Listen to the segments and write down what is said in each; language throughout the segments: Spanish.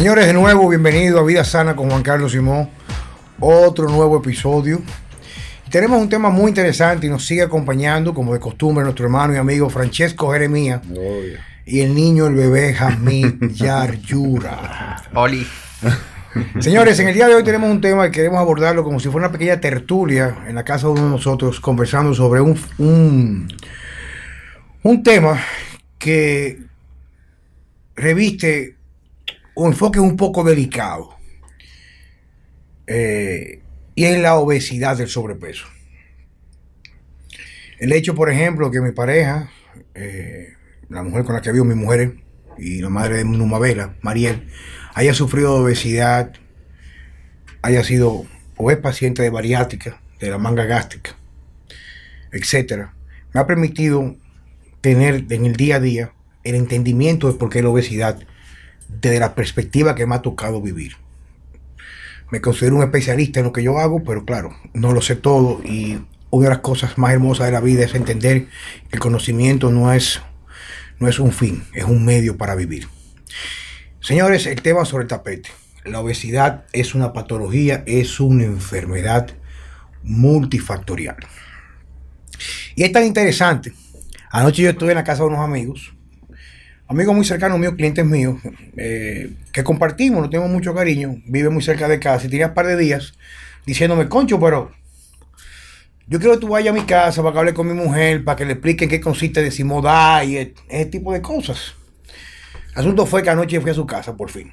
Señores, de nuevo, bienvenido a Vida Sana con Juan Carlos Simón. Otro nuevo episodio. Tenemos un tema muy interesante y nos sigue acompañando, como de costumbre, nuestro hermano y amigo Francesco Geremia. Oh, yeah. Y el niño, el bebé, Hamid Yaryura. Oli. Señores, en el día de hoy tenemos un tema que queremos abordarlo como si fuera una pequeña tertulia en la casa de uno de nosotros, conversando sobre un tema que reviste un enfoque un poco delicado, y es la obesidad del sobrepeso. El hecho, por ejemplo, que mi pareja, la mujer con la que vivo, mi mujer y la madre de Numavela, Mariel, haya sufrido de obesidad, haya sido o es paciente de bariátrica, de la manga gástrica, etcétera, me ha permitido tener en el día a día el entendimiento de por qué la obesidad desde la perspectiva que me ha tocado vivir. Me considero un especialista en lo que yo hago, pero claro, no lo sé todo, y una de las cosas más hermosas de la vida es entender que el conocimiento no es un fin, es un medio para vivir. Señores, el tema sobre el tapete. La obesidad es una patología, es una enfermedad multifactorial. Y es tan interesante. Anoche yo estuve en la casa de unos amigos muy cercanos míos, clientes míos, que compartimos, no tengo mucho cariño, vive muy cerca de casa, y tenía un par de días diciéndome: concho, pero yo quiero que tú vayas a mi casa para que hable con mi mujer, para que le expliquen qué consiste de Simo Diet, ese tipo de cosas. El asunto fue que anoche fui a su casa, por fin.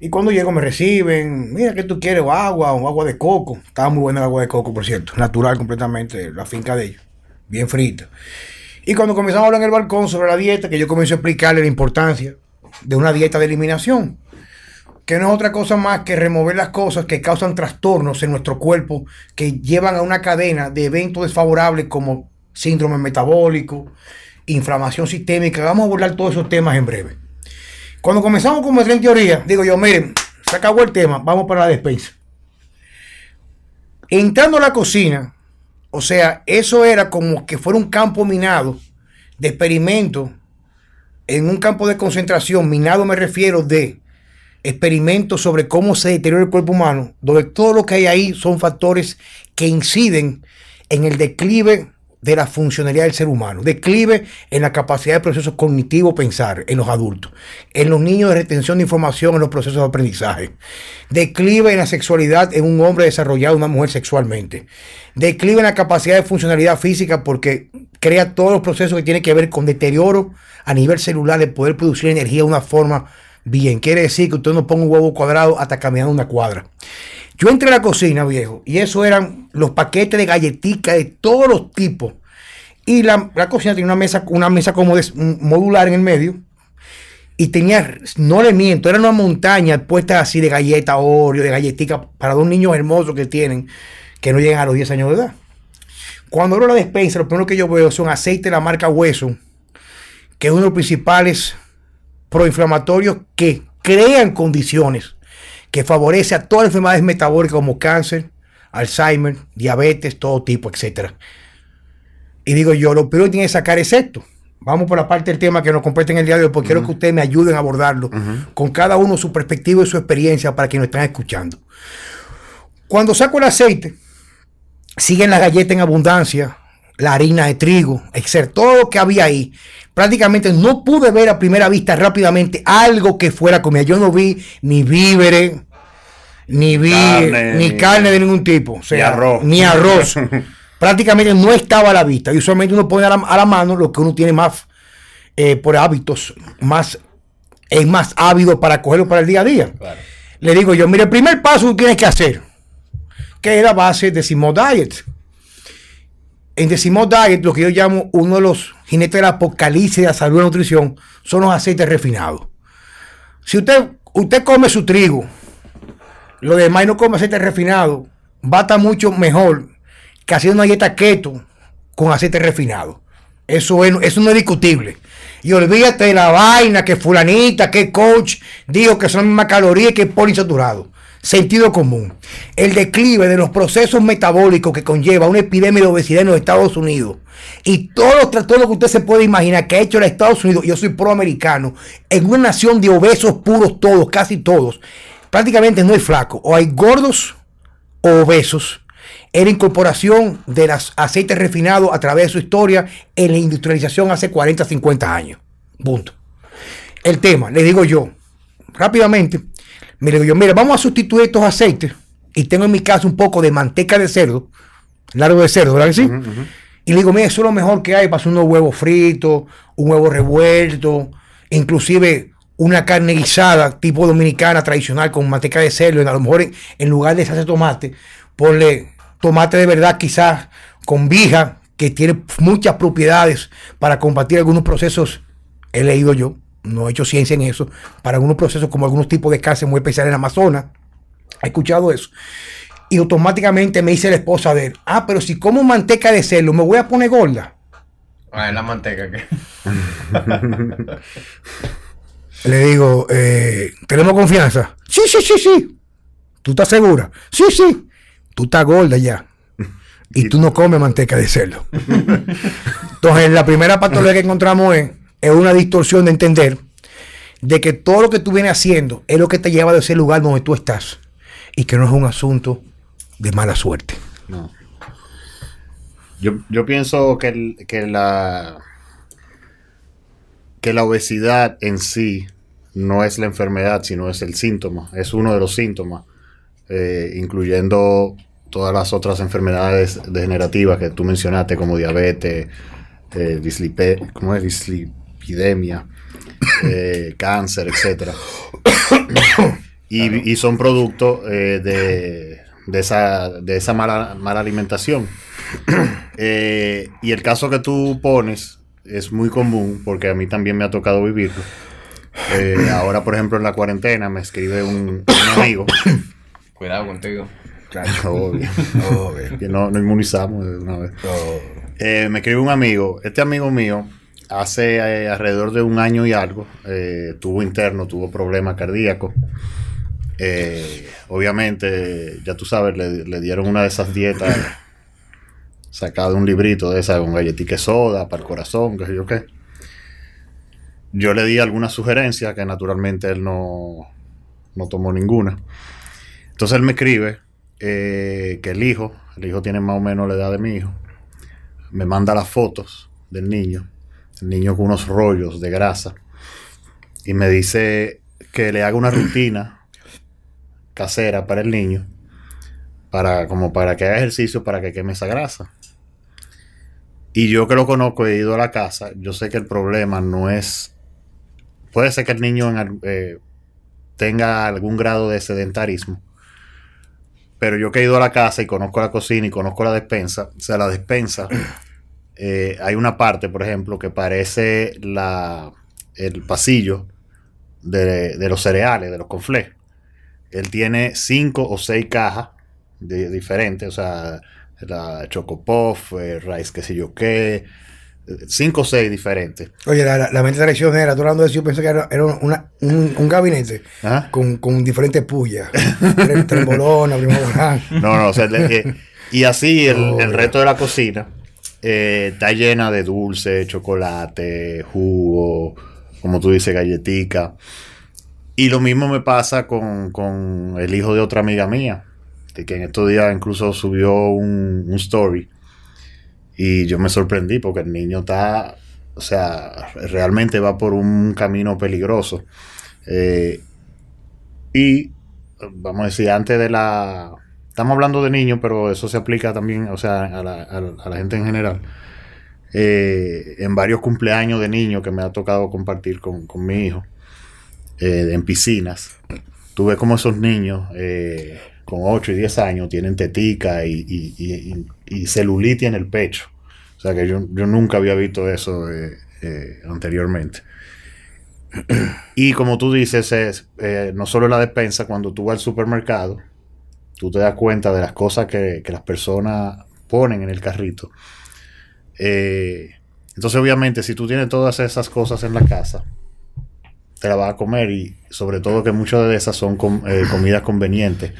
Y cuando llego me reciben: mira, ¿qué tú quieres? O agua de coco. Estaba muy buena el agua de coco, por cierto, natural completamente, la finca de ellos, bien frita. Y cuando comenzamos a hablar en el balcón sobre la dieta, que yo comienzo a explicarle la importancia de una dieta de eliminación, que no es otra cosa más que remover las cosas que causan trastornos en nuestro cuerpo, que llevan a una cadena de eventos desfavorables como síndrome metabólico, inflamación sistémica. Vamos a abordar todos esos temas en breve. Cuando comenzamos con nuestra teoría, digo yo: miren, se acabó el tema, vamos para la despensa. Entrando a la cocina, o sea, eso era como que fuera un campo minado de experimentos, en un campo de concentración. Minado me refiero de experimentos sobre cómo se deteriora el cuerpo humano, donde todo lo que hay ahí son factores que inciden en el declive de la funcionalidad del ser humano, declive en la capacidad de procesos cognitivos, pensar en los adultos, en los niños, de retención de información, en los procesos de aprendizaje, declive en la sexualidad en un hombre desarrollado, en una mujer sexualmente, declive en la capacidad de funcionalidad física, porque crea todos los procesos que tienen que ver con deterioro a nivel celular, de poder producir energía de una forma bien. Quiere decir que usted no ponga un huevo cuadrado hasta caminar una cuadra. Yo entré a la cocina, viejo, y eso eran los paquetes de galletitas de todos los tipos. Y la cocina tenía una mesa como modular en el medio. Y tenía, no le miento, era una montaña puesta así de galletas Oreo, de galletitas para dos niños hermosos que tienen, que no llegan a los 10 años de edad. Cuando abro la despensa, lo primero que yo veo son aceite de la marca Wesson, que es uno de los principales proinflamatorios que crean condiciones que favorece a todas las enfermedades metabólicas como cáncer, Alzheimer, diabetes, todo tipo, etc. Y digo yo, lo peor que tiene que sacar es esto. Vamos por la parte del tema que nos competen el día de hoy, porque quiero que ustedes me ayuden a abordarlo con cada uno su perspectiva y su experiencia para quienes nos están escuchando. Cuando saco el aceite, siguen las galletas en abundancia, la harina de trigo, etc. Todo lo que había ahí. Prácticamente no pude ver a primera vista rápidamente algo que fuera comida. Yo no vi ni víveres, ni carne de ningún tipo, o sea, ni arroz. Prácticamente no estaba a la vista. Y usualmente uno pone a la mano lo que uno tiene más, por hábitos, es más ávido para cogerlo para el día a día. Claro. Le digo yo: mire, el primer paso que tienes que hacer, que es la base de Simo Diet. En Simo Diet, lo que yo llamo uno de los jinetes del apocalipsis de la salud y la nutrición, son los aceites refinados. Si usted come su trigo, lo demás, y no come aceite refinado, va a estar mucho mejor que haciendo una dieta keto con aceite refinado. Eso no es discutible. Y olvídate de la vaina que fulanita, que coach dijo que son las mismas calorías que poliinsaturado. Sentido común. El declive de los procesos metabólicos que conlleva una epidemia de obesidad en los Estados Unidos y todo lo que usted se puede imaginar que ha hecho los Estados Unidos, yo soy proamericano, en una nación de obesos puros todos, casi todos, prácticamente no hay flaco, o hay gordos o obesos. En la incorporación de los aceites refinados a través de su historia en la industrialización hace 40, 50 años. Punto. El tema, les digo yo, rápidamente, mire, vamos a sustituir estos aceites y tengo en mi casa un poco de manteca de cerdo, largo de cerdo, ¿verdad que sí? Uh-huh. Y le digo, mira, eso es lo mejor que hay para hacer unos huevos fritos, un huevo revuelto, inclusive una carne guisada tipo dominicana tradicional con manteca de cerdo, y a lo mejor en lugar de salsa de tomate, ponle tomate de verdad quizás con vija, que tiene muchas propiedades para combatir algunos procesos, he leído yo. No he hecho ciencia en eso, para algunos procesos como algunos tipos de cáncer muy especiales en Amazonas. He escuchado eso. Y automáticamente me dice la esposa de él, pero si como manteca de cerdo, ¿me voy a poner gorda? Ah, es la manteca que... Le digo, ¿tenemos confianza? Sí. ¿Tú estás segura? Sí. Tú estás gorda ya. Y tú no comes manteca de cerdo. Entonces, la primera patología que encontramos es una distorsión de entender de que todo lo que tú vienes haciendo es lo que te lleva de ese lugar donde tú estás y que no es un asunto de mala suerte. No. Yo pienso que la obesidad en sí no es la enfermedad, sino es el síntoma, es uno de los síntomas, incluyendo todas las otras enfermedades degenerativas que tú mencionaste, como diabetes, dislipidemia, cáncer, etcétera. Y son producto de esa mala alimentación. Y el caso que tú pones es muy común porque a mí también me ha tocado vivirlo. Ahora, por ejemplo, en la cuarentena me escribe un amigo. Cuidado contigo. Claro, obvio. Que no inmunizamos de una vez. Me escribe un amigo. Este amigo mío hace alrededor de un año y algo tuvo problemas cardíacos. Obviamente, ya tú sabes, le dieron una de esas dietas sacada de un librito de esas, con galletica de soda para el corazón, qué sé yo qué. Yo le di algunas sugerencias que naturalmente él no tomó ninguna. Entonces él me escribe que el hijo tiene más o menos la edad de mi hijo. Me manda las fotos del niño. El niño con unos rollos de grasa. Y me dice que le haga una rutina casera para el niño. Para que haga ejercicio, para que queme esa grasa. Y yo que lo conozco, he ido a la casa. Yo sé que el problema no es... Puede ser que el niño tenga algún grado de sedentarismo. Pero yo que he ido a la casa y conozco la cocina y conozco la despensa. O sea, la despensa... hay una parte, por ejemplo, que parece el pasillo de los cereales, de los conflés. Él tiene 5 o 6 cajas diferentes, o sea, la Choco Puff, Rice, qué sé yo qué, 5 o 6 diferentes. Oye, la mente de dirección era, tú hablando de eso, yo pensé que era un gabinete. ¿Ah? con diferentes pullas, trembolona, primolona. No, o sea, y así el resto de la cocina. Está llena de dulce, chocolate, jugo, como tú dices, galletica. Y lo mismo me pasa con el hijo de otra amiga mía, de que en estos días incluso subió un story. Y yo me sorprendí porque el niño está, o sea, realmente va por un camino peligroso. Y vamos a decir, antes de la... Estamos hablando de niños, pero eso se aplica también, o sea, a la gente en general. En varios cumpleaños de niños que me ha tocado compartir con mi hijo, en piscinas, tú ves como esos niños con 8 y 10 años tienen tetica y celulitis en el pecho. O sea, que yo nunca había visto eso anteriormente. Y como tú dices, es no solo la despensa, cuando tú vas al supermercado, tú te das cuenta de las cosas que las personas ponen en el carrito. Entonces, obviamente, si tú tienes todas esas cosas en la casa, te la vas a comer, y sobre todo que muchas de esas son comidas convenientes,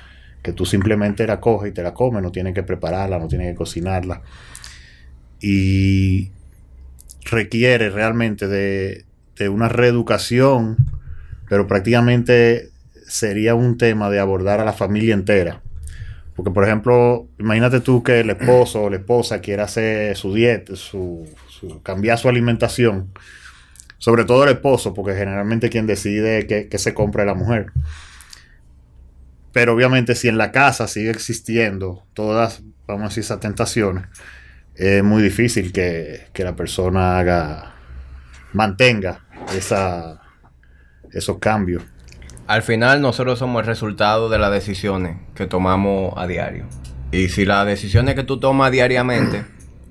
que tú simplemente la coges y te la comes, no tienes que prepararla, no tienes que cocinarla, y requiere realmente de una reeducación, pero prácticamente sería un tema de abordar a la familia entera. Porque, por ejemplo, imagínate tú que el esposo o la esposa quiera hacer su dieta, cambiar su alimentación. Sobre todo el esposo, porque generalmente quien decide qué se compra es la mujer. Pero obviamente si en la casa sigue existiendo todas, vamos a decir, esas tentaciones, es muy difícil que la persona mantenga esos cambios. Al final nosotros somos el resultado de las decisiones que tomamos a diario. Y si las decisiones que tú tomas diariamente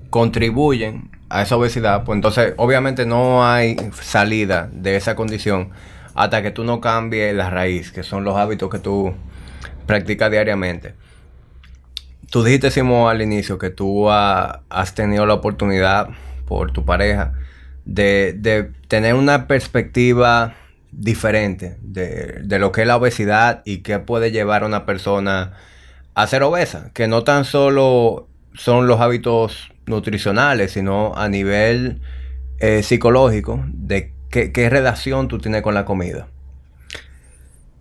contribuyen a esa obesidad, pues entonces obviamente no hay salida de esa condición hasta que tú no cambies la raíz, que son los hábitos que tú practicas diariamente. Tú dijiste, Simo, al inicio que tú has tenido la oportunidad por tu pareja de tener una perspectiva diferente de lo que es la obesidad y qué puede llevar a una persona a ser obesa, que no tan solo son los hábitos nutricionales, sino a nivel psicológico, de qué relación tú tienes con la comida.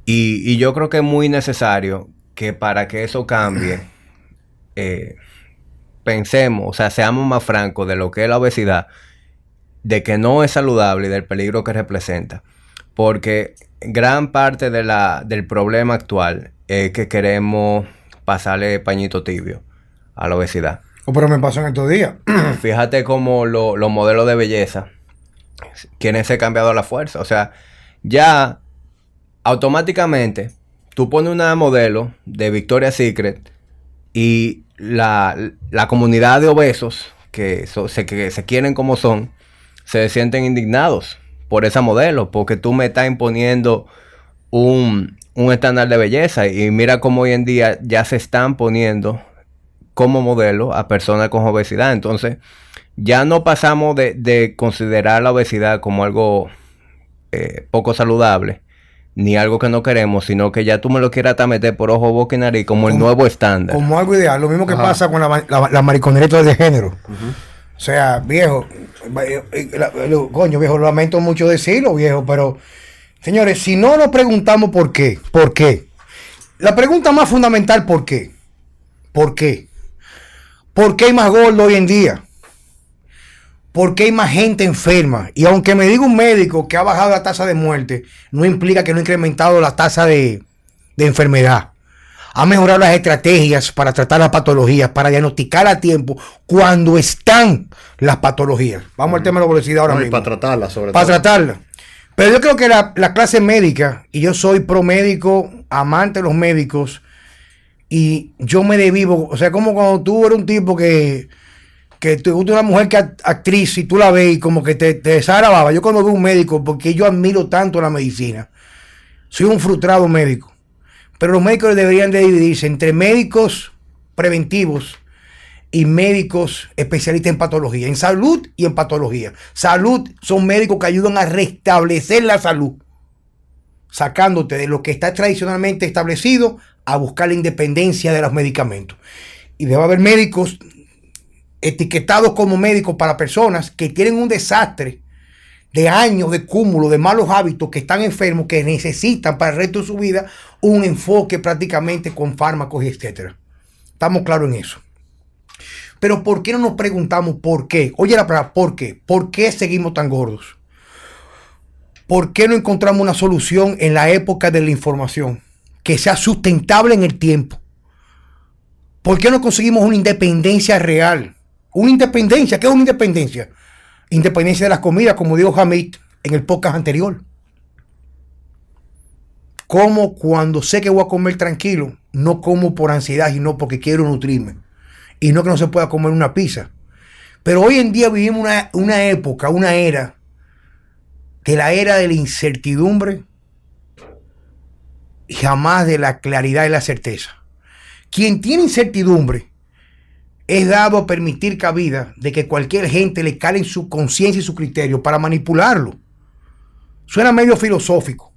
Y yo creo que es muy necesario que para que eso cambie, pensemos, o sea, seamos más francos de lo que es la obesidad, de que no es saludable y del peligro que representa. Porque gran parte del problema actual es que queremos pasarle pañito tibio a la obesidad. Oh, pero me pasó en estos días. Fíjate cómo los modelos de belleza quieren ser cambiados a la fuerza. O sea, ya automáticamente tú pones una modelo de Victoria's Secret y la comunidad de obesos que se quieren como son, se sienten indignados por esa modelo, porque tú me estás imponiendo un estándar de belleza. Y mira cómo hoy en día ya se están poniendo como modelo a personas con obesidad. Entonces, ya no pasamos de considerar la obesidad como algo poco saludable, ni algo que no queremos, sino que ya tú me lo quieras meter por ojo, boca y nariz como el nuevo estándar. Como algo ideal. Lo mismo que pasa con la mariconería de género. Uh-huh. O sea, viejo, coño, viejo, lamento mucho decirlo, viejo, pero, señores, si no nos preguntamos por qué, la pregunta más fundamental, ¿por qué hay más gordo hoy en día? ¿Por qué hay más gente enferma? Y aunque me diga un médico que ha bajado la tasa de muerte, no implica que no ha incrementado la tasa de enfermedad. Ha mejorado las estrategias para tratar las patologías, para diagnosticar a tiempo cuando están las patologías. Vamos al tema de la obesidad ahora mismo. Para tratarlas, sobre todo. Para tratarlas. Pero yo creo que la clase médica, y yo soy promédico, amante de los médicos, y yo me devivo. O sea, como cuando tú eres un tipo que te gusta una mujer que es actriz y tú la ves y como que te desarababa. Yo cuando veo un médico, porque yo admiro tanto la medicina, soy un frustrado médico. Pero los médicos deberían de dividirse entre médicos preventivos y médicos especialistas en patología, en salud y en patología. Salud son médicos que ayudan a restablecer la salud, sacándote de lo que está tradicionalmente establecido a buscar la independencia de los medicamentos. Y debe haber médicos etiquetados como médicos para personas que tienen un desastre de años de cúmulo de malos hábitos, que están enfermos, que necesitan para el resto de su vida un enfoque prácticamente con fármacos y etcétera. Estamos claros en eso. Pero ¿por qué no nos preguntamos por qué? Oye, la palabra, ¿por qué? ¿Por qué seguimos tan gordos? ¿Por qué no encontramos una solución en la época de la información que sea sustentable en el tiempo? ¿Por qué no conseguimos una independencia real? ¿Una independencia? ¿Qué es una independencia? Independencia de las comidas, como dijo Hamid en el podcast anterior. Como cuando sé que voy a comer tranquilo, no como por ansiedad, sino porque quiero nutrirme. Y no que no se pueda comer una pizza. Pero hoy en día vivimos una época, una era, de la era de la incertidumbre y jamás de la claridad y la certeza. Quien tiene incertidumbre es dado a permitir cabida de que cualquier gente le cale en su conciencia y su criterio para manipularlo. Suena medio filosófico,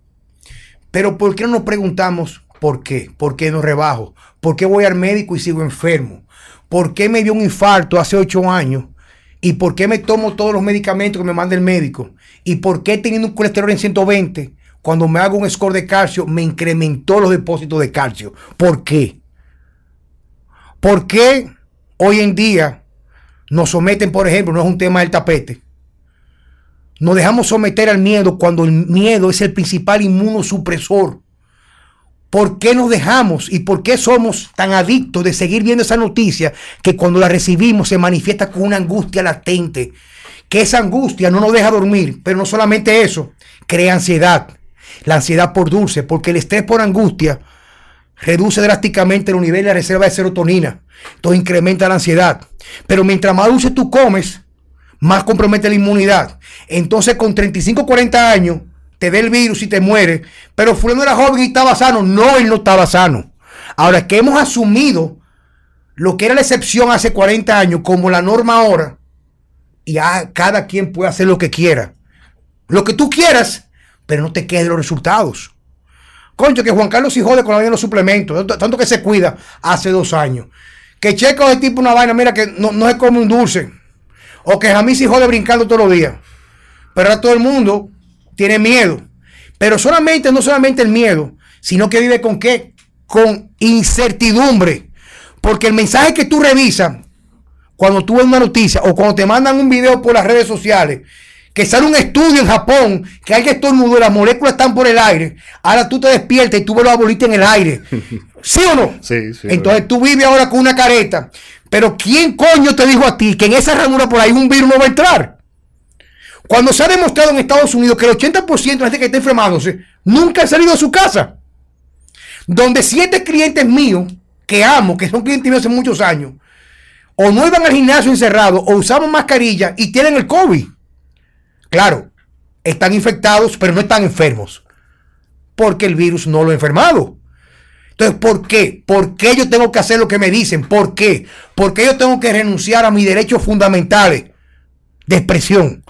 pero ¿por qué no nos preguntamos por qué? ¿Por qué no rebajo? ¿Por qué voy al médico y sigo enfermo? ¿Por qué me dio un infarto hace 8 años? ¿Y por qué me tomo todos los medicamentos que me manda el médico? ¿Y por qué teniendo un colesterol en 120, cuando me hago un score de calcio, me incrementó los depósitos de calcio? ¿Por qué? ¿Por qué hoy en día nos someten, por ejemplo, no es un tema del tapete, nos dejamos someter al miedo cuando el miedo es el principal inmunosupresor? ¿Por qué nos dejamos y por qué somos tan adictos de seguir viendo esa noticia que cuando la recibimos se manifiesta con una angustia latente? Que esa angustia no nos deja dormir, pero no solamente eso, crea ansiedad. La ansiedad por dulce, porque el estrés por angustia reduce drásticamente los niveles de reserva de serotonina. Entonces incrementa la ansiedad. Pero mientras más dulce tú comes, más compromete la inmunidad. Entonces con 35, 40 años, te da el virus y te muere. Pero fulano era joven y estaba sano. No, él no estaba sano. Ahora que hemos asumido lo que era la excepción hace 40 años como la norma ahora, y a cada quien puede hacer lo que quiera, lo que tú quieras, pero no te quedes de los resultados. Concho, que Juan Carlos se jode con la vaina de los suplementos, tanto que se cuida hace 2 años. Que Checo de tipo una vaina, mira que no se come un dulce. O que Hamid se jode brincando todos los días. Pero ahora todo el mundo tiene miedo, pero no solamente el miedo, sino que vive con ¿qué? Con incertidumbre, porque el mensaje que tú revisas cuando tú ves una noticia o cuando te mandan un video por las redes sociales, que sale un estudio en Japón, que alguien estornudó, las moléculas están por el aire, ahora tú te despiertas y tú ves la bolita en el aire, ¿sí o no? Sí. Entonces tú vives ahora con una careta, pero ¿quién coño te dijo a ti que en esa ranura por ahí un virus no va a entrar? Cuando se ha demostrado en Estados Unidos que el 80% de la gente que está enfermándose nunca ha salido de su casa. Donde 7 clientes míos, que amo, que son clientes míos hace muchos años, o no iban al gimnasio encerrado, o usaban mascarilla y tienen el COVID. Claro, están infectados, pero no están enfermos. Porque el virus no lo ha enfermado. Entonces, ¿por qué? ¿Por qué yo tengo que hacer lo que me dicen? ¿Por qué? ¿Por qué yo tengo que renunciar a mis derechos fundamentales de expresión?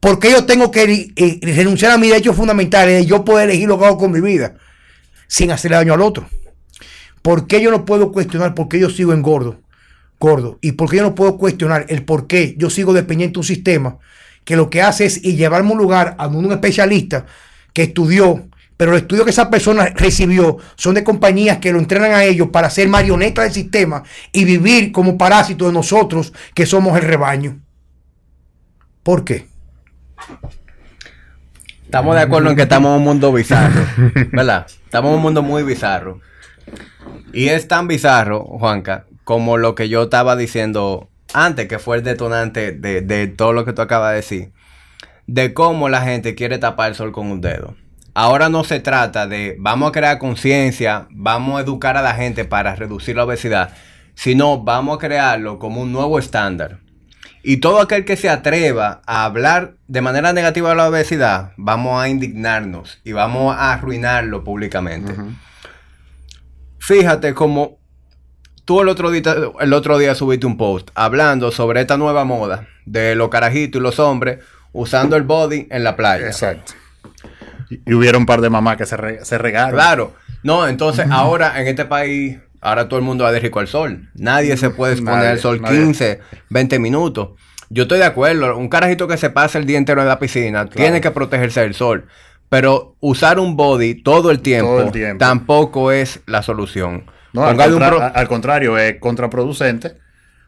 ¿Por qué yo tengo que renunciar a mis derechos fundamentales y yo poder elegir lo que hago con mi vida sin hacerle daño al otro? ¿Por qué yo no puedo cuestionar por qué yo sigo gordo? ¿Y por qué yo no puedo cuestionar el por qué yo sigo dependiente de un sistema que lo que hace es llevarme a un lugar a un especialista que estudió, pero los estudios que esa persona recibió son de compañías que lo entrenan a ellos para ser marionetas del sistema y vivir como parásitos de nosotros que somos el rebaño? ¿Por qué? Estamos de acuerdo en que estamos en un mundo bizarro, ¿verdad? Estamos en un mundo muy bizarro. Y es tan bizarro, Juanca, como lo que yo estaba diciendo antes, que fue el detonante de todo lo que tú acabas de decir, de cómo la gente quiere tapar el sol con un dedo. Ahora no se trata de vamos a crear conciencia, vamos a educar a la gente para reducir la obesidad, sino vamos a crearlo como un nuevo estándar. Y todo aquel que se atreva a hablar de manera negativa de la obesidad, vamos a indignarnos y vamos a arruinarlo públicamente. Uh-huh. Fíjate como tú el otro día subiste un post hablando sobre esta nueva moda de los carajitos y los hombres usando el body en la playa. Exacto. Y hubiera un par de mamás que se regaron. Claro. No, entonces ahora en este país... Ahora todo el mundo va de rico al sol. Nadie se puede exponer al sol 15, 20 minutos. Yo estoy de acuerdo. Un carajito que se pasa el día entero en la piscina tiene que protegerse del sol. Pero usar un body todo el tiempo tampoco es la solución. No, al contrario, es contraproducente.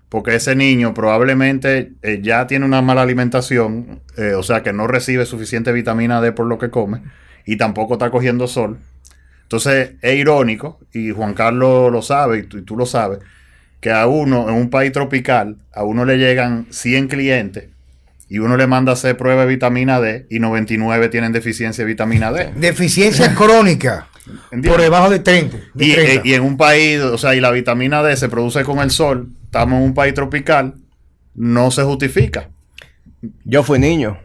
Porque ese niño probablemente ya tiene una mala alimentación. O sea, que no recibe suficiente vitamina D por lo que come. Y tampoco está cogiendo sol. Entonces, es irónico, y Juan Carlos lo sabe, y tú lo sabes, que a uno, en un país tropical, a uno le llegan 100 clientes, y uno le manda a hacer prueba de vitamina D, y 99 tienen deficiencia de vitamina D. Deficiencia crónica, ¿entiendes? Por debajo de 30. Y en un país, o sea, y la vitamina D se produce con el sol, estamos en un país tropical, no se justifica. Yo fui niño,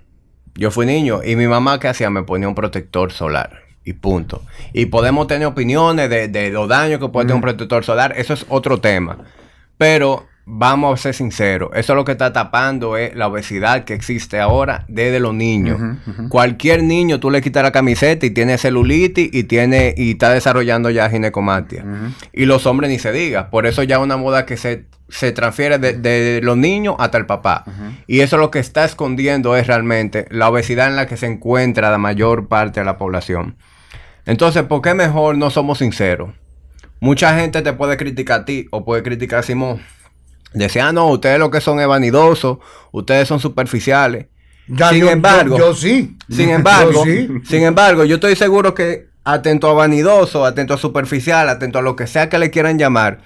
y mi mamá, ¿qué hacía? Me ponía un protector solar. Y punto. Y podemos tener opiniones de los daños que puede tener un protector solar. Eso es otro tema. Pero vamos a ser sinceros, eso es lo que está tapando es la obesidad que existe ahora desde los niños. Uh-huh, uh-huh. Cualquier niño, tú le quitas la camiseta y tiene celulitis y está desarrollando ya ginecomastia. Uh-huh. Y los hombres ni se diga. Por eso ya es una moda que se transfiere de los niños hasta el papá. Uh-huh. Y eso lo que está escondiendo es realmente la obesidad en la que se encuentra la mayor parte de la población. Entonces, ¿por qué mejor no somos sinceros? Mucha gente te puede criticar a ti o puede criticar a Simón. Decía, no, ustedes lo que son es vanidosos, ustedes son superficiales. Sin embargo, yo estoy seguro que atento a vanidoso, atento a superficial, atento a lo que sea que le quieran llamar,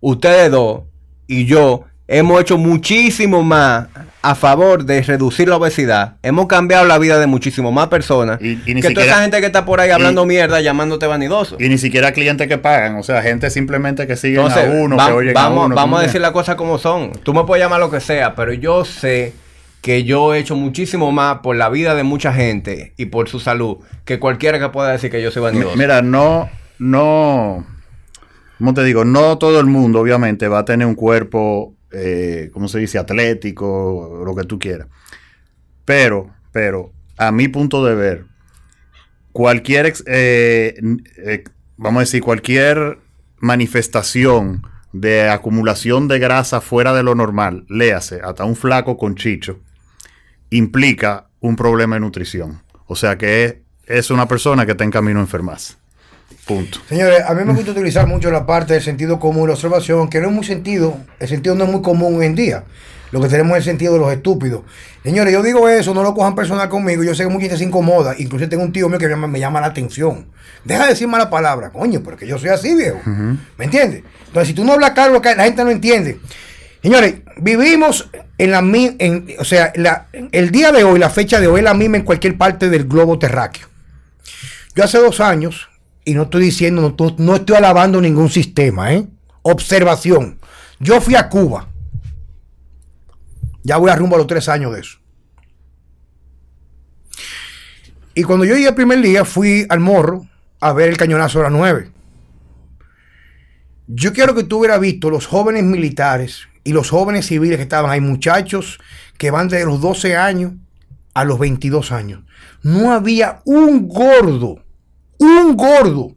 ustedes dos y yo hemos hecho muchísimo más a favor de reducir la obesidad. Hemos cambiado la vida de muchísimo más personas y ni que siquiera, toda esa gente que está por ahí hablando mierda, llamándote vanidoso. Y ni siquiera clientes que pagan, o sea, gente simplemente que siguen entonces, a uno, que oyen a uno. Vamos a decir las cosas como son. Tú me puedes llamar lo que sea, pero yo sé que yo he hecho muchísimo más por la vida de mucha gente y por su salud que cualquiera que pueda decir que yo soy vanidoso. Mira, no... ¿Cómo te digo? No todo el mundo, obviamente, va a tener un cuerpo... ¿cómo se dice? Atlético, lo que tú quieras. Pero, a mi punto de ver, cualquier manifestación de acumulación de grasa fuera de lo normal, léase, hasta un flaco con chicho, implica un problema de nutrición. O sea que es una persona que está en camino a enfermarse. Punto. Señores, a mí me gusta utilizar mucho la parte del sentido común y la observación, que no es muy sentido, el sentido no es muy común hoy en día. Lo que tenemos es el sentido de los estúpidos. Señores, yo digo eso, no lo cojan personal conmigo, yo sé que mucha gente se incomoda, incluso tengo un tío mío que me llama la atención. Deja de decir mala palabra, coño, porque yo soy así, viejo. Uh-huh. ¿Me entiendes? Entonces, si tú no hablas claro, la gente no entiende. Señores, vivimos el día de hoy, la fecha de hoy es la misma en cualquier parte del globo terráqueo. Yo hace 2 años... Y no estoy diciendo, no estoy alabando ningún sistema, ¿eh? Observación. Yo fui a Cuba. Ya voy a rumbo a los 3 años de eso. Y cuando yo llegué el primer día, fui al Morro a ver el cañonazo a las 9. Yo quiero que tú hubieras visto los jóvenes militares y los jóvenes civiles que estaban ahí, muchachos que van de los 12 años a los 22 años. No había un gordo,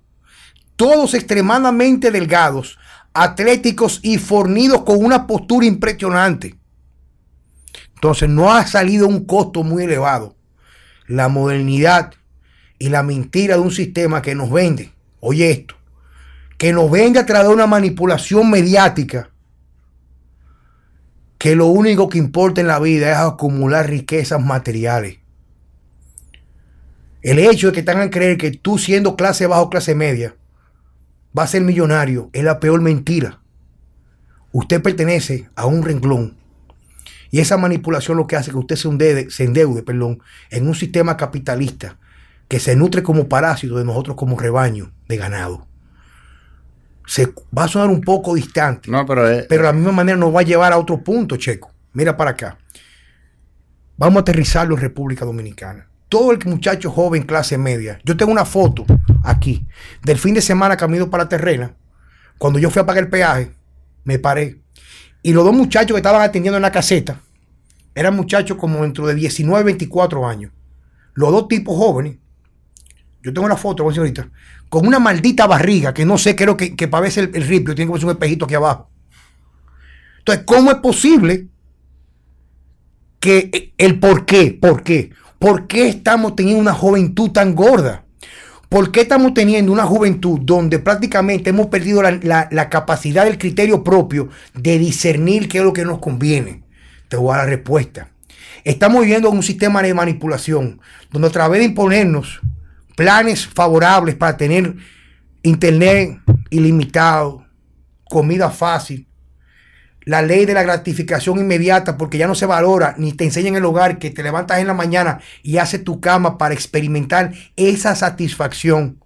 todos extremadamente delgados, atléticos y fornidos con una postura impresionante. Entonces no ha salido un costo muy elevado la modernidad y la mentira de un sistema que nos vende, oye esto, que nos vende a través de una manipulación mediática, que lo único que importa en la vida es acumular riquezas materiales. El hecho de que te hagan creer que tú siendo clase baja o clase media vas a ser millonario es la peor mentira. Usted pertenece a un renglón y esa manipulación lo que hace es que usted se endeude, en un sistema capitalista que se nutre como parásito de nosotros como rebaño de ganado. Se va a sonar un poco distante, no, pero de la misma manera nos va a llevar a otro punto, Checo. Mira para acá. Vamos a aterrizarlo en República Dominicana. Todo el muchacho joven clase media. Yo tengo una foto aquí del fin de semana camino para Terrena. Cuando yo fui a pagar el peaje, me paré. Y los 2 muchachos que estaban atendiendo en la caseta eran muchachos como dentro de 19, 24 años. Los 2 tipos jóvenes. Yo tengo una foto, señorita, con una maldita barriga que no sé, creo que para verse el ripio tiene que ponerse un espejito aquí abajo. Entonces, ¿cómo es posible que el por qué? ¿Por qué estamos teniendo una juventud tan gorda? ¿Por qué estamos teniendo una juventud donde prácticamente hemos perdido la capacidad del criterio propio de discernir qué es lo que nos conviene? Te voy a dar la respuesta. Estamos viviendo un sistema de manipulación donde a través de imponernos planes favorables para tener internet ilimitado, comida fácil, la ley de la gratificación inmediata, porque ya no se valora ni te enseña en el hogar que te levantas en la mañana y haces tu cama para experimentar esa satisfacción.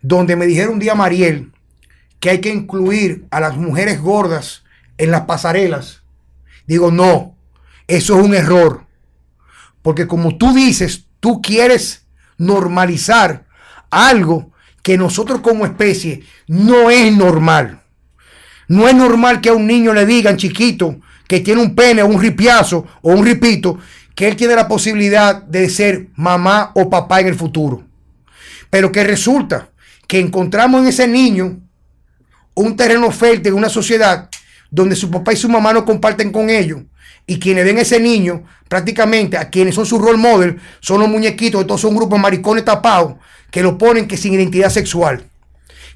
Donde me dijeron un día Mariel que hay que incluir a las mujeres gordas en las pasarelas. Digo, no, eso es un error. Porque como tú dices, tú quieres normalizar algo que nosotros como especie no es normal. No es normal que a un niño le digan chiquito que tiene un pene o un ripiazo o un ripito, que él tiene la posibilidad de ser mamá o papá en el futuro. Pero que resulta que encontramos en ese niño un terreno fértil en una sociedad donde su papá y su mamá no comparten con ellos, y quienes ven a ese niño, prácticamente a quienes son su role model, son los muñequitos, estos son grupos de maricones tapados que lo ponen que sin identidad sexual.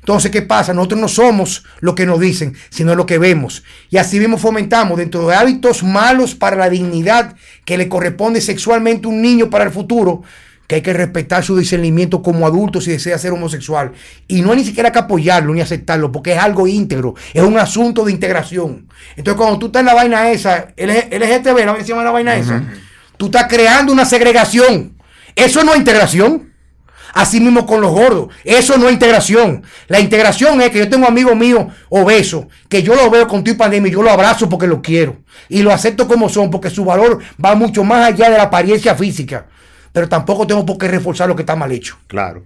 Entonces, ¿qué pasa? Nosotros no somos lo que nos dicen, sino lo que vemos. Y así mismo fomentamos dentro de hábitos malos para la dignidad que le corresponde sexualmente a un niño para el futuro, que hay que respetar su discernimiento como adulto si desea ser homosexual. Y no hay ni siquiera que apoyarlo ni aceptarlo, porque es algo íntegro, es un asunto de integración. Entonces, cuando tú estás en la vaina esa, LGTB, ¿no? Se llama la vaina esa. Tú estás creando una segregación. Eso no es integración. Así mismo con los gordos, eso no es integración. La integración es que yo tengo amigos míos obesos, que yo los veo con tu pandemia, yo los abrazo porque los quiero y los acepto como son, porque su valor va mucho más allá de la apariencia física. Pero tampoco tengo por qué reforzar lo que está mal hecho. Claro.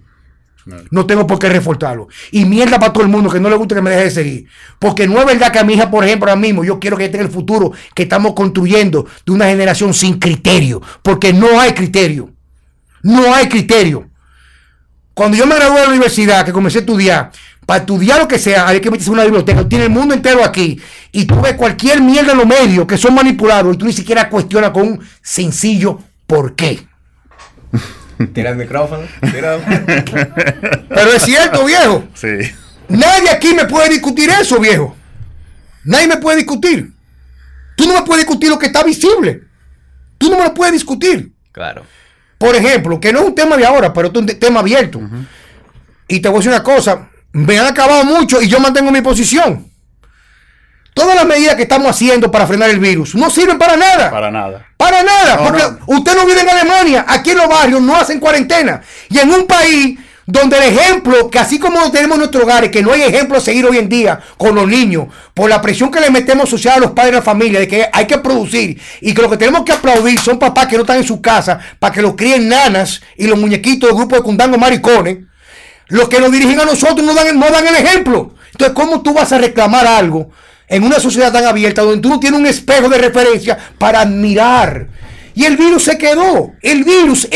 No tengo por qué reforzarlo. Y mierda para todo el mundo que no le gusta que me deje de seguir. Porque no es verdad que a mi hija, por ejemplo, ahora mismo, yo quiero que tenga el futuro que estamos construyendo de una generación sin criterio. Porque no hay criterio. No hay criterio. Cuando yo me gradué de la universidad, que comencé a estudiar, para estudiar lo que sea, hay que meterse en una biblioteca, tiene el mundo entero aquí, y tú ves cualquier mierda en los medios que son manipulados, y tú ni siquiera cuestionas con un sencillo por qué. Tira el micrófono, tira. Pero es cierto, viejo. Sí. Nadie aquí me puede discutir eso, viejo. Nadie me puede discutir. Tú no me puedes discutir lo que está visible. Tú no me lo puedes discutir. Claro. Por ejemplo, que no es un tema de ahora, pero es un tema abierto. Uh-huh. Y te voy a decir una cosa, me han acabado mucho y yo mantengo mi posición. Todas las medidas que estamos haciendo para frenar el virus no sirven para nada. Para nada. Para nada, no, porque no. Usted no vive en Alemania, aquí en los barrios no hacen cuarentena. Y en un país donde el ejemplo, que así como tenemos en nuestros hogares, que no hay ejemplo a seguir hoy en día con los niños, por la presión que le metemos social a los padres de la familia, de que hay que producir, y que lo que tenemos que aplaudir son papás que no están en su casa, para que los críen nanas y los muñequitos del grupo de cundango maricones, los que nos dirigen a nosotros no dan el ejemplo. Entonces, ¿cómo tú vas a reclamar algo en una sociedad tan abierta, donde tú no tienes un espejo de referencia para admirar? Y el virus se quedó, el virus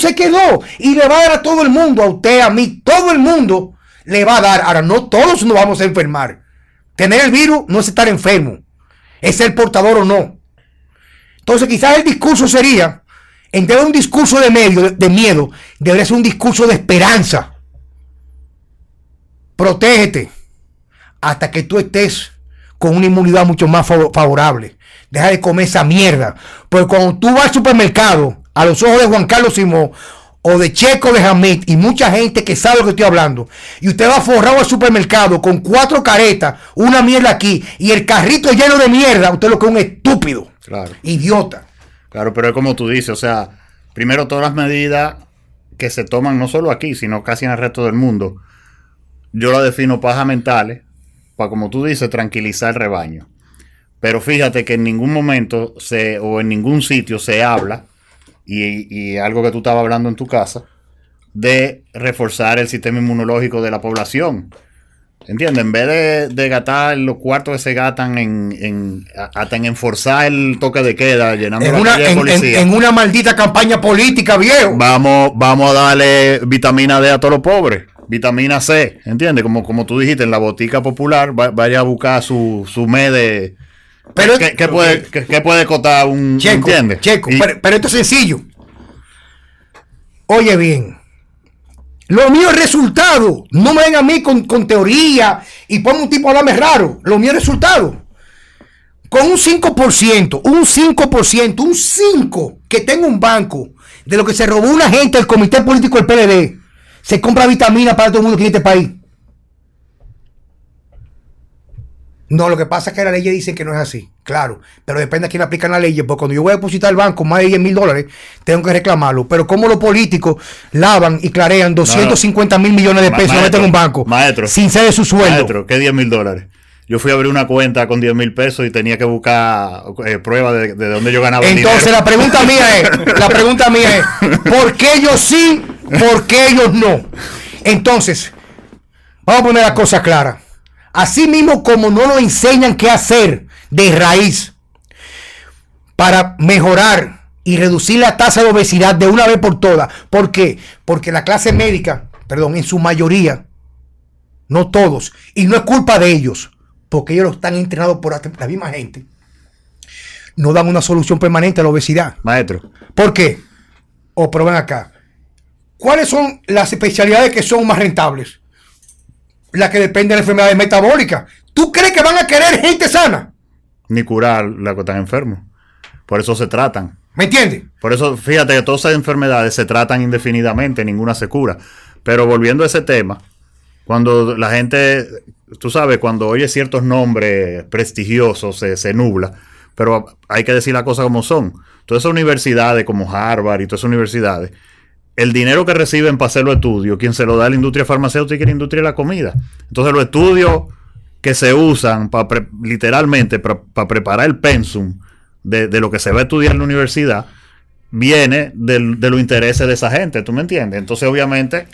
se quedó, y le va a dar a todo el mundo, a usted, a mí, todo el mundo le va a dar. Ahora, no todos nos vamos a enfermar. Tener el virus no es estar enfermo, es ser portador o no. Entonces, quizás el discurso sería, en vez de un discurso de miedo, debería ser un discurso de esperanza. Protégete hasta que tú estés con una inmunidad mucho más favorable. Deja de comer esa mierda. Porque cuando tú vas al supermercado, a los ojos de Juan Carlos Simón, o de Checo de Hamid, y mucha gente que sabe lo que estoy hablando, y usted va forrado al supermercado con 4 caretas, una mierda aquí, y el carrito lleno de mierda, usted lo que es un estúpido. Claro. Idiota. Claro, pero es como tú dices, o sea, primero todas las medidas que se toman, no solo aquí, sino casi en el resto del mundo, yo la defino paja mentales, para, como tú dices, tranquilizar el rebaño. Pero fíjate que en ningún momento o en ningún sitio se habla, y algo que tú estabas hablando en tu casa, de reforzar el sistema inmunológico de la población. ¿Entiendes? En vez de gastar los cuartos que se gastan hasta en enforzar el toque de queda, llenando la calle de policía. En una maldita campaña política, viejo. Vamos a darle vitamina D a todos los pobres. Vitamina C, ¿entiendes? Como tú dijiste, en la botica popular, vaya a buscar su mes de... Pero ¿Qué puede costar un... Checo, ¿entiendes? Checo, y... pero esto es sencillo. Oye bien, lo mío es resultado. No me vengan a mí con teoría y ponme un tipo a hablarme raro. Lo mío es resultado. Con un 5%, un 5% que tenga un banco de lo que se robó una gente del comité político del PLD, se compra vitaminas para todo el mundo que en este país. No, lo que pasa es que las leyes dicen que no es así. Claro, pero depende de quién aplican las leyes. Porque cuando yo voy a depositar al banco más de $10,000, tengo que reclamarlo. Pero como los políticos lavan y clarean 250 mil millones de pesos, maestro, en un banco, maestro, sin ser de su sueldo. Maestro, ¿qué $10,000? Yo fui a abrir una cuenta con $10,000 y tenía que buscar pruebas de dónde yo ganaba el dinero. Entonces la pregunta mía es, ¿por qué ellos sí, por qué ellos no? Entonces, vamos a poner las cosas claras. Así mismo como no nos enseñan qué hacer de raíz para mejorar y reducir la tasa de obesidad de una vez por todas. ¿Por qué? Porque la clase médica, perdón, en su mayoría, no todos, y no es culpa de ellos, porque ellos los están entrenados por la misma gente, no dan una solución permanente a la obesidad. Maestro. ¿Por qué? O pero ven acá. ¿Cuáles son las especialidades que son más rentables? Las que dependen de las enfermedades metabólicas. ¿Tú crees que van a querer gente sana? Ni curar la que están enfermos. Por eso se tratan. ¿Me entiendes? Por eso, fíjate que todas esas enfermedades se tratan indefinidamente, ninguna se cura. Pero volviendo a ese tema, cuando la gente, tú sabes, cuando oye ciertos nombres prestigiosos se nubla. Pero hay que decir las cosas como son. Todas esas universidades como Harvard y todas esas universidades, el dinero que reciben para hacer los estudios, quien se lo da a la industria farmacéutica y la industria de la comida. Entonces los estudios que se usan para literalmente para preparar el pensum de lo que se va a estudiar en la universidad viene de los intereses de esa gente, ¿tú me entiendes? Entonces obviamente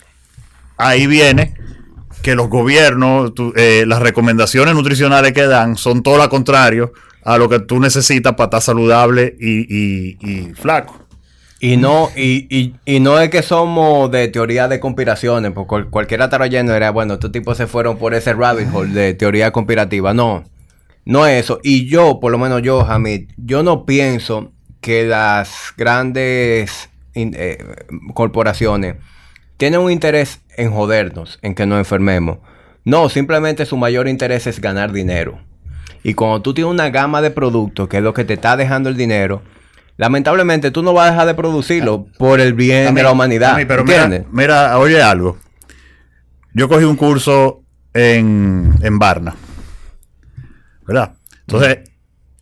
ahí viene que los gobiernos, las recomendaciones nutricionales que dan son todo lo contrario a lo que tú necesitas para estar saludable y flaco. Y no es que somos de teoría de conspiraciones, porque cualquiera tarot lleno era, bueno, estos tipos se fueron por ese rabbit hole de teoría conspirativa. No, no es eso. Y yo, por lo menos yo, Hamid, yo no pienso que las grandes corporaciones tienen un interés en jodernos, en que nos enfermemos. No, simplemente su mayor interés es ganar dinero. Y cuando tú tienes una gama de productos, que es lo que te está dejando el dinero, lamentablemente tú no vas a dejar de producirlo por el bien de la humanidad. Pero mira, oye algo. Yo cogí un curso en Barna, ¿verdad? Entonces,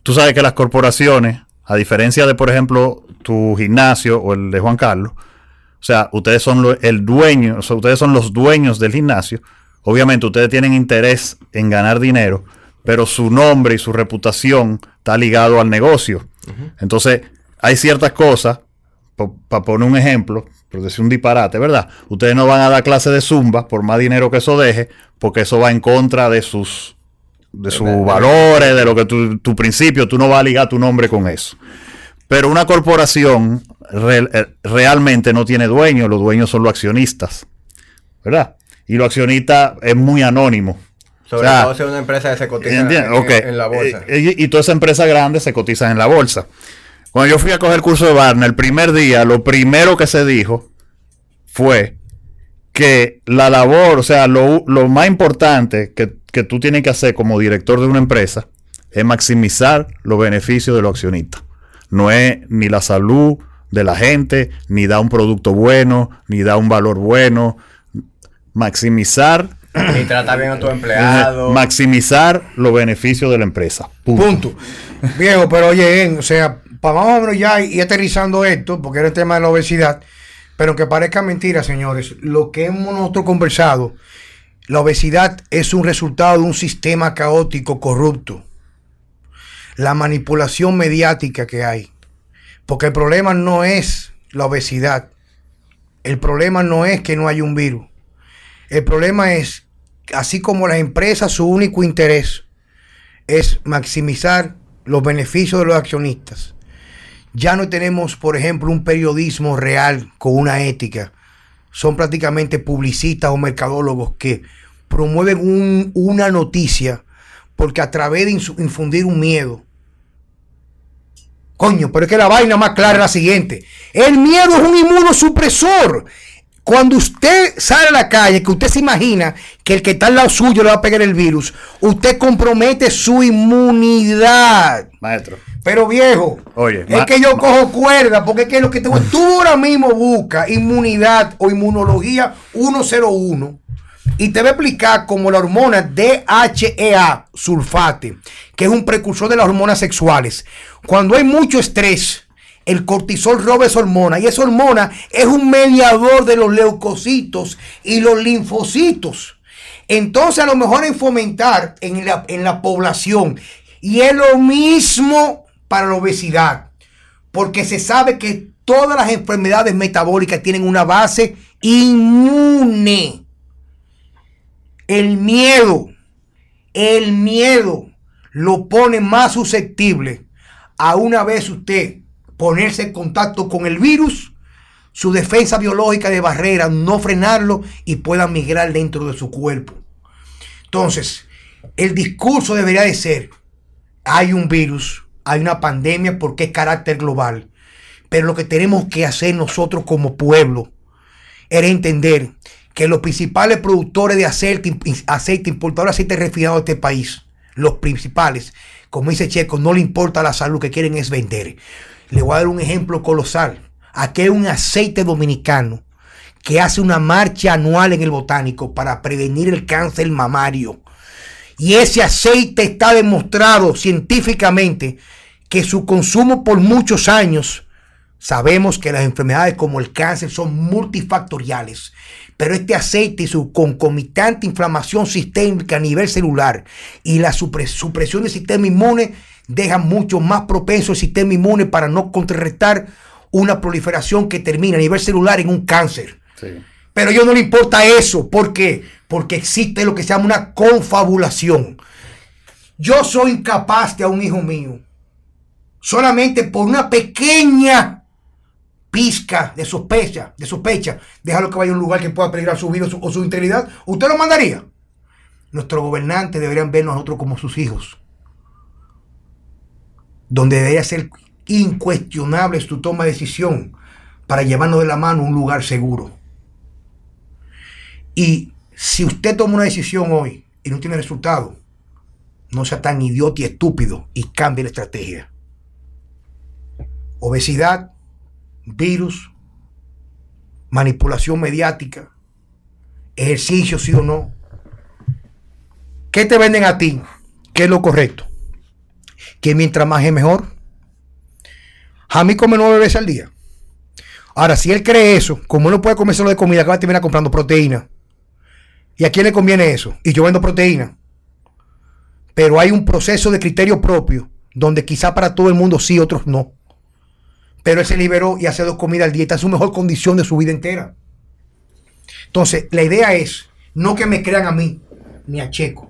tú sabes que las corporaciones, a diferencia de, por ejemplo, tu gimnasio o el de Juan Carlos, o sea, ustedes son ustedes son los dueños del gimnasio. Obviamente, ustedes tienen interés en ganar dinero, pero su nombre y su reputación está ligado al negocio. Entonces, hay ciertas cosas, para poner un ejemplo, por decir un disparate, ¿verdad? Ustedes no van a dar clases de zumba por más dinero que eso deje, porque eso va en contra de sus valores, de lo que tu principio, tú no vas a ligar tu nombre con eso. Pero una corporación realmente no tiene dueño, los dueños son los accionistas, ¿verdad? Y los accionistas es muy anónimo. Sobre todo si es una empresa que se cotiza en la bolsa. Y todas esas empresas grandes se cotizan en la bolsa. Cuando yo fui a coger el curso de Barna, el primer día, lo primero que se dijo fue que la labor, o sea, lo más importante que tú tienes que hacer como director de una empresa es maximizar los beneficios de los accionistas. No es ni la salud de la gente, ni dar un producto bueno, ni dar un valor bueno. Maximizar... Y trata bien a tu empleado. Maximizar los beneficios de la empresa. Punto. Viejo, pero oye, o sea, vamos ya y aterrizando esto, porque era el tema de la obesidad, pero que parezca mentira, señores, lo que hemos nosotros conversado, la obesidad es un resultado de un sistema caótico, corrupto. La manipulación mediática que hay. Porque el problema no es la obesidad. El problema no es que no haya un virus. El problema es, así como las empresas, su único interés es maximizar los beneficios de los accionistas. Ya no tenemos, por ejemplo, un periodismo real con una ética. Son prácticamente publicistas o mercadólogos que promueven una noticia porque a través de infundir un miedo. Coño, pero es que la vaina más clara es la siguiente. El miedo es un inmunosupresor. Cuando usted sale a la calle, que usted se imagina que el que está al lado suyo le va a pegar el virus, usted compromete su inmunidad. Maestro. Pero viejo, oye, es que yo cojo cuerda, porque es que lo que tú ahora mismo buscas inmunidad o inmunología 101 y te va a explicar como la hormona DHEA, sulfate, que es un precursor de las hormonas sexuales. Cuando hay mucho estrés, el cortisol roba esa hormona y esa hormona es un mediador de los leucocitos y los linfocitos. Entonces a lo mejor es fomentar en la población y es lo mismo para la obesidad porque se sabe que todas las enfermedades metabólicas tienen una base inmune. El miedo El miedo lo pone más susceptible a, una vez usted ponerse en contacto con el virus, su defensa biológica de barrera, no frenarlo y pueda migrar dentro de su cuerpo. Entonces, el discurso debería de ser: hay un virus, hay una pandemia porque es carácter global, pero lo que tenemos que hacer nosotros como pueblo era entender que los principales productores de aceite, importadores de aceite refinado de este país, los principales, como dice Checo, no le importa la salud, que quieren es vender. Le voy a dar un ejemplo colosal. Aquí hay un aceite dominicano que hace una marcha anual en el Botánico para prevenir el cáncer mamario. Y ese aceite está demostrado científicamente que su consumo por muchos años, sabemos que las enfermedades como el cáncer son multifactoriales, pero este aceite y su concomitante inflamación sistémica a nivel celular y la supresión del sistema inmune dejan mucho más propenso el sistema inmune para no contrarrestar una proliferación que termina a nivel celular en un cáncer. Sí. Pero a ellos no les importa eso. ¿Por qué? Porque existe lo que se llama una confabulación. Yo soy incapaz de a un hijo mío, solamente por una pequeña pizca de sospecha, dejarlo que vaya a un lugar que pueda peligrar su vida o su integridad, ¿usted lo mandaría? Nuestros gobernantes deberían vernos a nosotros como sus hijos, donde debería ser incuestionable su toma de decisión para llevarnos de la mano a un lugar seguro. Y si usted toma una decisión hoy y no tiene resultado, no sea tan idiota y estúpido y cambie la estrategia. Obesidad, virus, manipulación mediática, ejercicio sí o no. ¿Qué te venden a ti? ¿Qué es lo correcto? Que mientras más es mejor. Hamid come 9 veces al día. Ahora, si él cree eso, como él no puede comer solo de comida, acaba de terminar comprando proteína. ¿Y a quién le conviene eso? Y yo vendo proteína. Pero hay un proceso de criterio propio, donde quizá para todo el mundo sí, otros no. Pero él se liberó y hace 2 comidas al día y está en su mejor condición de su vida entera. Entonces, la idea es, no que me crean a mí, ni a Checo.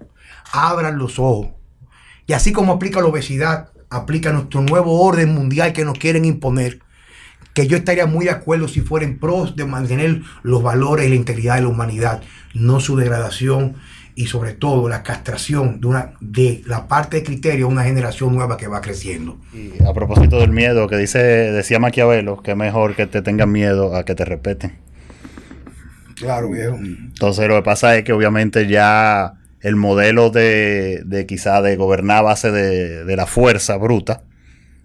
Abran los ojos. Y así como aplica la obesidad, aplica nuestro nuevo orden mundial que nos quieren imponer, que yo estaría muy de acuerdo si fuera en pros de mantener los valores y la integridad de la humanidad, no su degradación y sobre todo la castración de la parte de criterio a una generación nueva que va creciendo. Y a propósito del miedo, que decía Maquiavelo, que es mejor que te tengan miedo a que te respeten. Claro, viejo. Entonces lo que pasa es que obviamente ya el modelo de quizá de gobernar a base de la fuerza bruta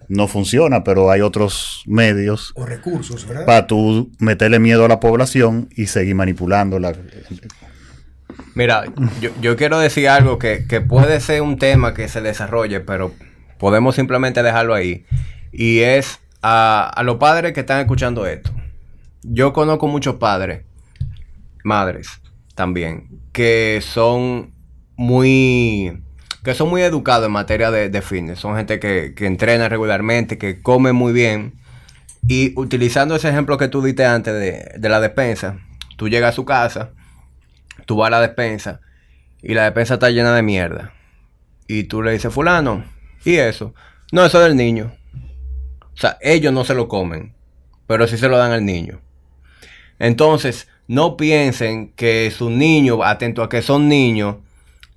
no funciona, pero hay otros medios o recursos, ¿verdad?, para tú meterle miedo a la población y seguir manipulándola. Mira, yo quiero decir algo que puede ser un tema que se desarrolle, pero podemos simplemente dejarlo ahí. Y es a los padres que están escuchando esto. Yo conozco muchos padres, madres también, que son muy educados en materia de fitness. Son gente que entrena regularmente, que come muy bien. Y utilizando ese ejemplo que tú diste antes de la despensa, tú llegas a su casa, tú vas a la despensa y la despensa está llena de mierda. Y tú le dices, fulano, ¿y eso? No, eso es del niño. O sea, ellos no se lo comen, pero sí se lo dan al niño. Entonces, no piensen que sus niños, atento a que son niños,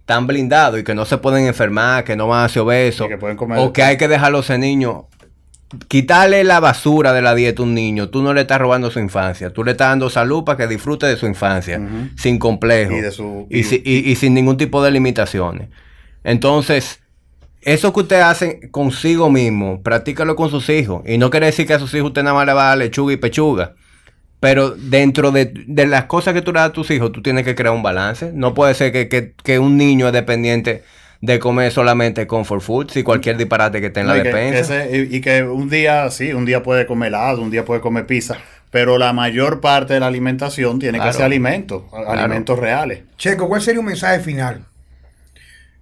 están blindados y que no se pueden enfermar, que no van a ser obesos, que o que hay que dejarlos ser niños. Quitarle la basura de la dieta a un niño, tú no le estás robando su infancia, tú le estás dando salud para que disfrute de su infancia, uh-huh, sin complejos y sin ningún tipo de limitaciones. Entonces, eso que ustedes hacen consigo mismo, practícalo con sus hijos. Y no quiere decir que a sus hijos usted nada más le va a dar lechuga y pechuga. Pero dentro de las cosas que tú le das a tus hijos, tú tienes que crear un balance. No puede ser que un niño es dependiente de comer solamente comfort foods y cualquier disparate que esté en la despensa. Que un día puede comer helado, un día puede comer pizza. Pero la mayor parte de la alimentación tiene que ser alimentos reales. Checo, ¿cuál sería un mensaje final?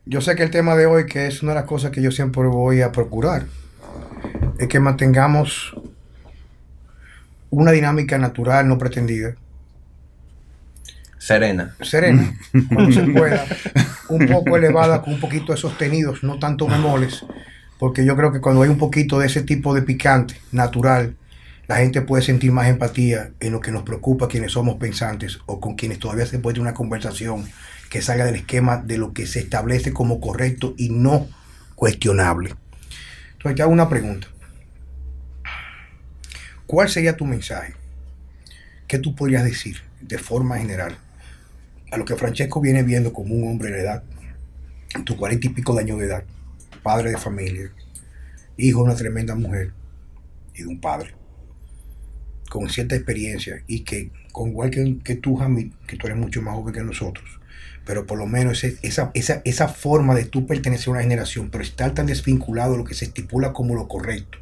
Yo sé que el tema de hoy, que es una de las cosas que yo siempre voy a procurar, es que mantengamos una dinámica natural, no pretendida. Serena. Cuando se pueda. un poco elevada con un poquito de sostenidos, no tanto bemoles, porque yo creo que cuando hay un poquito de ese tipo de picante natural, la gente puede sentir más empatía en lo que nos preocupa, quienes somos pensantes o con quienes todavía se puede tener una conversación que salga del esquema de lo que se establece como correcto y no cuestionable. Entonces te hago una pregunta. ¿Cuál sería tu mensaje? ¿Qué tú podrías decir de forma general a lo que Francesco viene viendo como un hombre de edad, en tus 40 y pico de años de edad, padre de familia, hijo de una tremenda mujer y de un padre con cierta experiencia y que, con igual que tú, Hamid, que tú eres mucho más joven que nosotros, pero por lo menos esa forma de tú pertenecer a una generación, pero estar tan desvinculado de lo que se estipula como lo correcto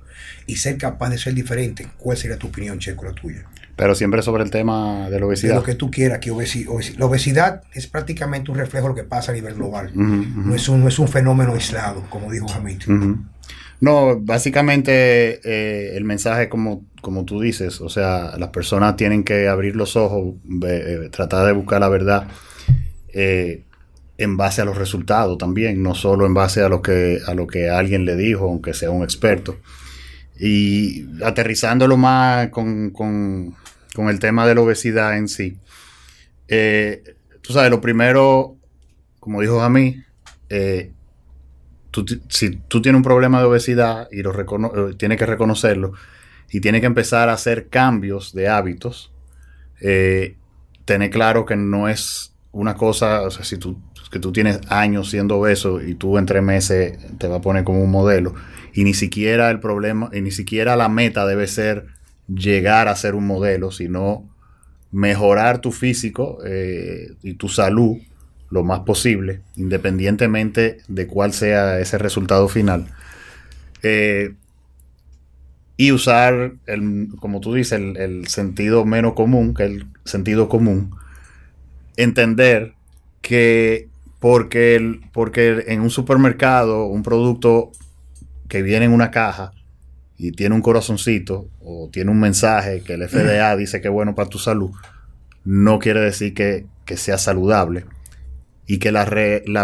y ser capaz de ser diferente? ¿Cuál sería tu opinión, Checo, la tuya? Pero siempre sobre el tema de la obesidad. De lo que tú quieras. Que la obesidad es prácticamente un reflejo de lo que pasa a nivel global. Uh-huh, uh-huh. No es un fenómeno aislado, como dijo Hamid. Uh-huh. No, básicamente el mensaje, como tú dices, o sea, las personas tienen que abrir los ojos, tratar de buscar la verdad en base a los resultados también, no solo en base a lo que alguien le dijo, aunque sea un experto. Y aterrizándolo más con el tema de la obesidad en sí, tú sabes, lo primero, como dijo Hamid, si tú tienes un problema de obesidad y tienes que reconocerlo y tienes que empezar a hacer cambios de hábitos, tener claro que no es una cosa, o sea, que tú tienes años siendo obeso y tú en 3 meses te vas a poner como un modelo, y ni siquiera el problema, y ni siquiera la meta debe ser llegar a ser un modelo, sino mejorar tu físico y tu salud lo más posible, independientemente de cuál sea ese resultado final. Y usar, como tú dices, el sentido menos común, que el sentido común, entender que porque en un supermercado un producto que viene en una caja y tiene un corazoncito o tiene un mensaje que el FDA dice que es bueno para tu salud, no quiere decir que sea saludable, y que la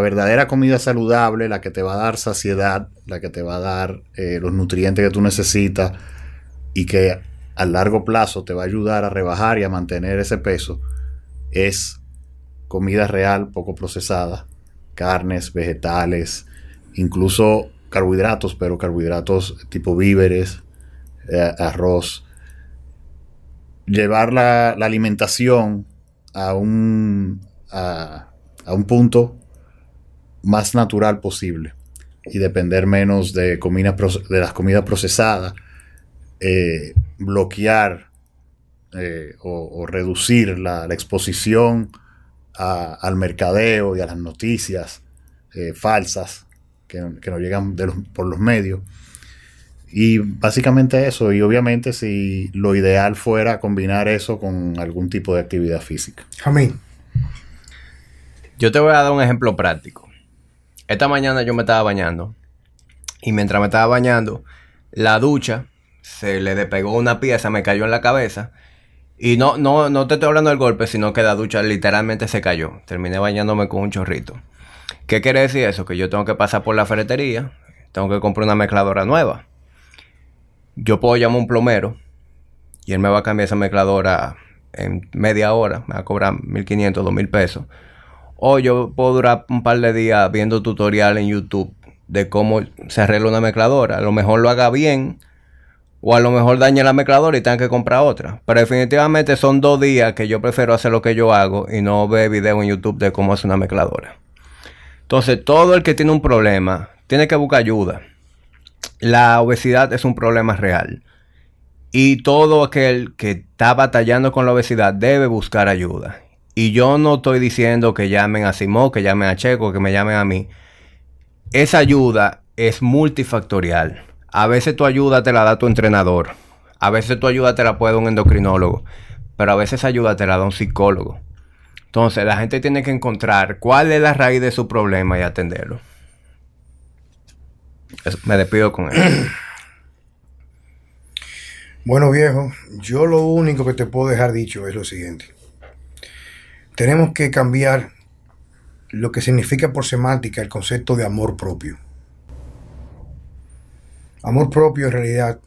verdadera comida saludable, la que te va a dar saciedad, la que te va a dar los nutrientes que tú necesitas y que a largo plazo te va a ayudar a rebajar y a mantener ese peso, es comida real, poco procesada, carnes, vegetales, incluso carbohidratos, pero carbohidratos tipo víveres, arroz. Llevar la alimentación a un punto más natural posible y depender menos de las comidas procesadas, bloquear o reducir la exposición al mercadeo y a las noticias falsas que nos llegan por los medios. Y básicamente eso, y obviamente si lo ideal fuera combinar eso con algún tipo de actividad física. Hamid, yo te voy a dar un ejemplo práctico. Esta mañana yo me estaba bañando, y mientras me estaba bañando, la ducha se le despegó una pieza, me cayó en la cabeza. Y no te estoy hablando del golpe, sino que la ducha literalmente se cayó. Terminé bañándome con un chorrito. ¿Qué quiere decir eso? Que yo tengo que pasar por la ferretería, tengo que comprar una mezcladora nueva. Yo puedo llamar a un plomero y él me va a cambiar esa mezcladora en media hora. Me va a cobrar $1,500, $2,000. O yo puedo durar un par de días viendo tutorial en YouTube de cómo se arregla una mezcladora. A lo mejor lo haga bien, o a lo mejor dañe la mezcladora y tengan que comprar otra. Pero definitivamente son 2 días que yo prefiero hacer lo que yo hago y no ver video en YouTube de cómo hacer una mezcladora. Entonces, todo el que tiene un problema tiene que buscar ayuda. La obesidad es un problema real. Y todo aquel que está batallando con la obesidad debe buscar ayuda. Y yo no estoy diciendo que llamen a Simo, que llamen a Checo, que me llamen a mí. Esa ayuda es multifactorial. A veces tu ayuda te la da tu entrenador. A veces tu ayuda te la puede dar un endocrinólogo. Pero a veces ayuda te la da un psicólogo. Entonces la gente tiene que encontrar cuál es la raíz de su problema y atenderlo. Eso, me despido con eso. Bueno, viejo, yo lo único que te puedo dejar dicho es lo siguiente. Tenemos que cambiar lo que significa por semántica el concepto de amor propio. Amor propio en realidad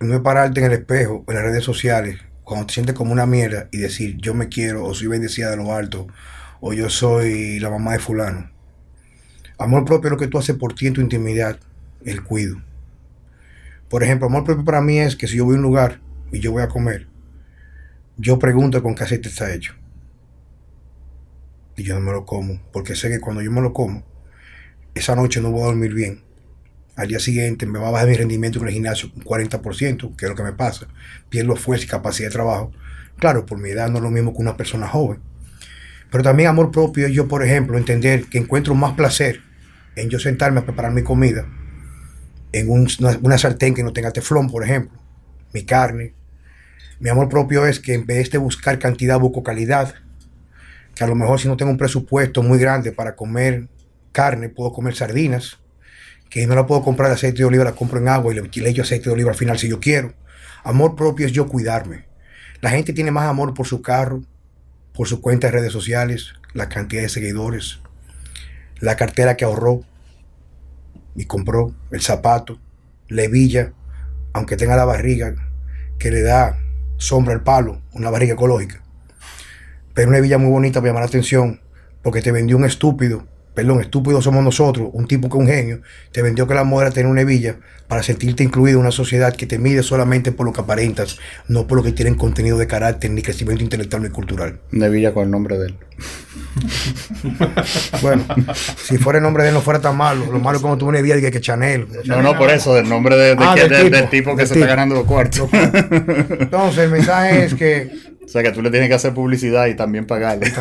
no es pararte en el espejo, en las redes sociales, cuando te sientes como una mierda y decir yo me quiero, o soy bendecida de lo alto, o yo soy la mamá de fulano. Amor propio es lo que tú haces por ti en tu intimidad, el cuido. Por ejemplo, amor propio para mí es que si yo voy a un lugar y yo voy a comer, yo pregunto con qué aceite está hecho. Y yo no me lo como, porque sé que cuando yo me lo como, esa noche no voy a dormir bien. Al día siguiente me va a bajar mi rendimiento en el gimnasio un 40%, que es lo que me pasa. Pierdo fuerza y capacidad de trabajo. Claro, por mi edad no es lo mismo que una persona joven. Pero también amor propio es yo, por ejemplo, entender que encuentro más placer en yo sentarme a preparar mi comida en una sartén que no tenga teflón, por ejemplo, mi carne. Mi amor propio es que en vez de buscar cantidad, busco calidad. Que a lo mejor si no tengo un presupuesto muy grande para comer carne, puedo comer sardinas. Que no la puedo comprar de aceite de oliva, la compro en agua y le echo aceite de oliva al final si yo quiero. Amor propio es yo cuidarme. La gente tiene más amor por su carro, por su cuenta de redes sociales, la cantidad de seguidores, la cartera que ahorró y compró, el zapato, la hebilla, aunque tenga la barriga que le da sombra al palo, una barriga ecológica. Pero una hebilla muy bonita para llamar la atención, porque te vendió un estúpido. Perdón, estúpidos somos nosotros, un tipo que es un genio, te vendió que la moda era tener una hebilla para sentirte incluido en una sociedad que te mide solamente por lo que aparentas, no por lo que tienen contenido de carácter ni crecimiento intelectual ni cultural. Una hebilla con el nombre de él. Bueno, si fuera el nombre de él no fuera tan malo. Lo malo es cuando tuvo una hebilla que Chanel. No, por eso, del nombre del tipo que se está ganando los cuartos. Entonces, el mensaje es que... O sea, que tú le tienes que hacer publicidad y también pagarle.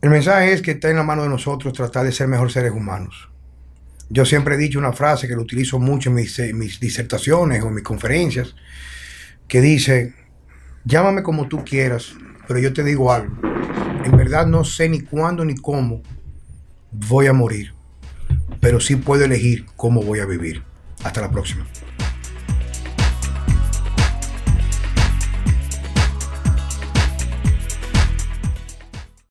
El mensaje es que está en la mano de nosotros tratar de ser mejores seres humanos. Yo siempre he dicho una frase que lo utilizo mucho en mis disertaciones o en mis conferencias, que dice, llámame como tú quieras, pero yo te digo algo. En verdad no sé ni cuándo ni cómo voy a morir, pero sí puedo elegir cómo voy a vivir. Hasta la próxima.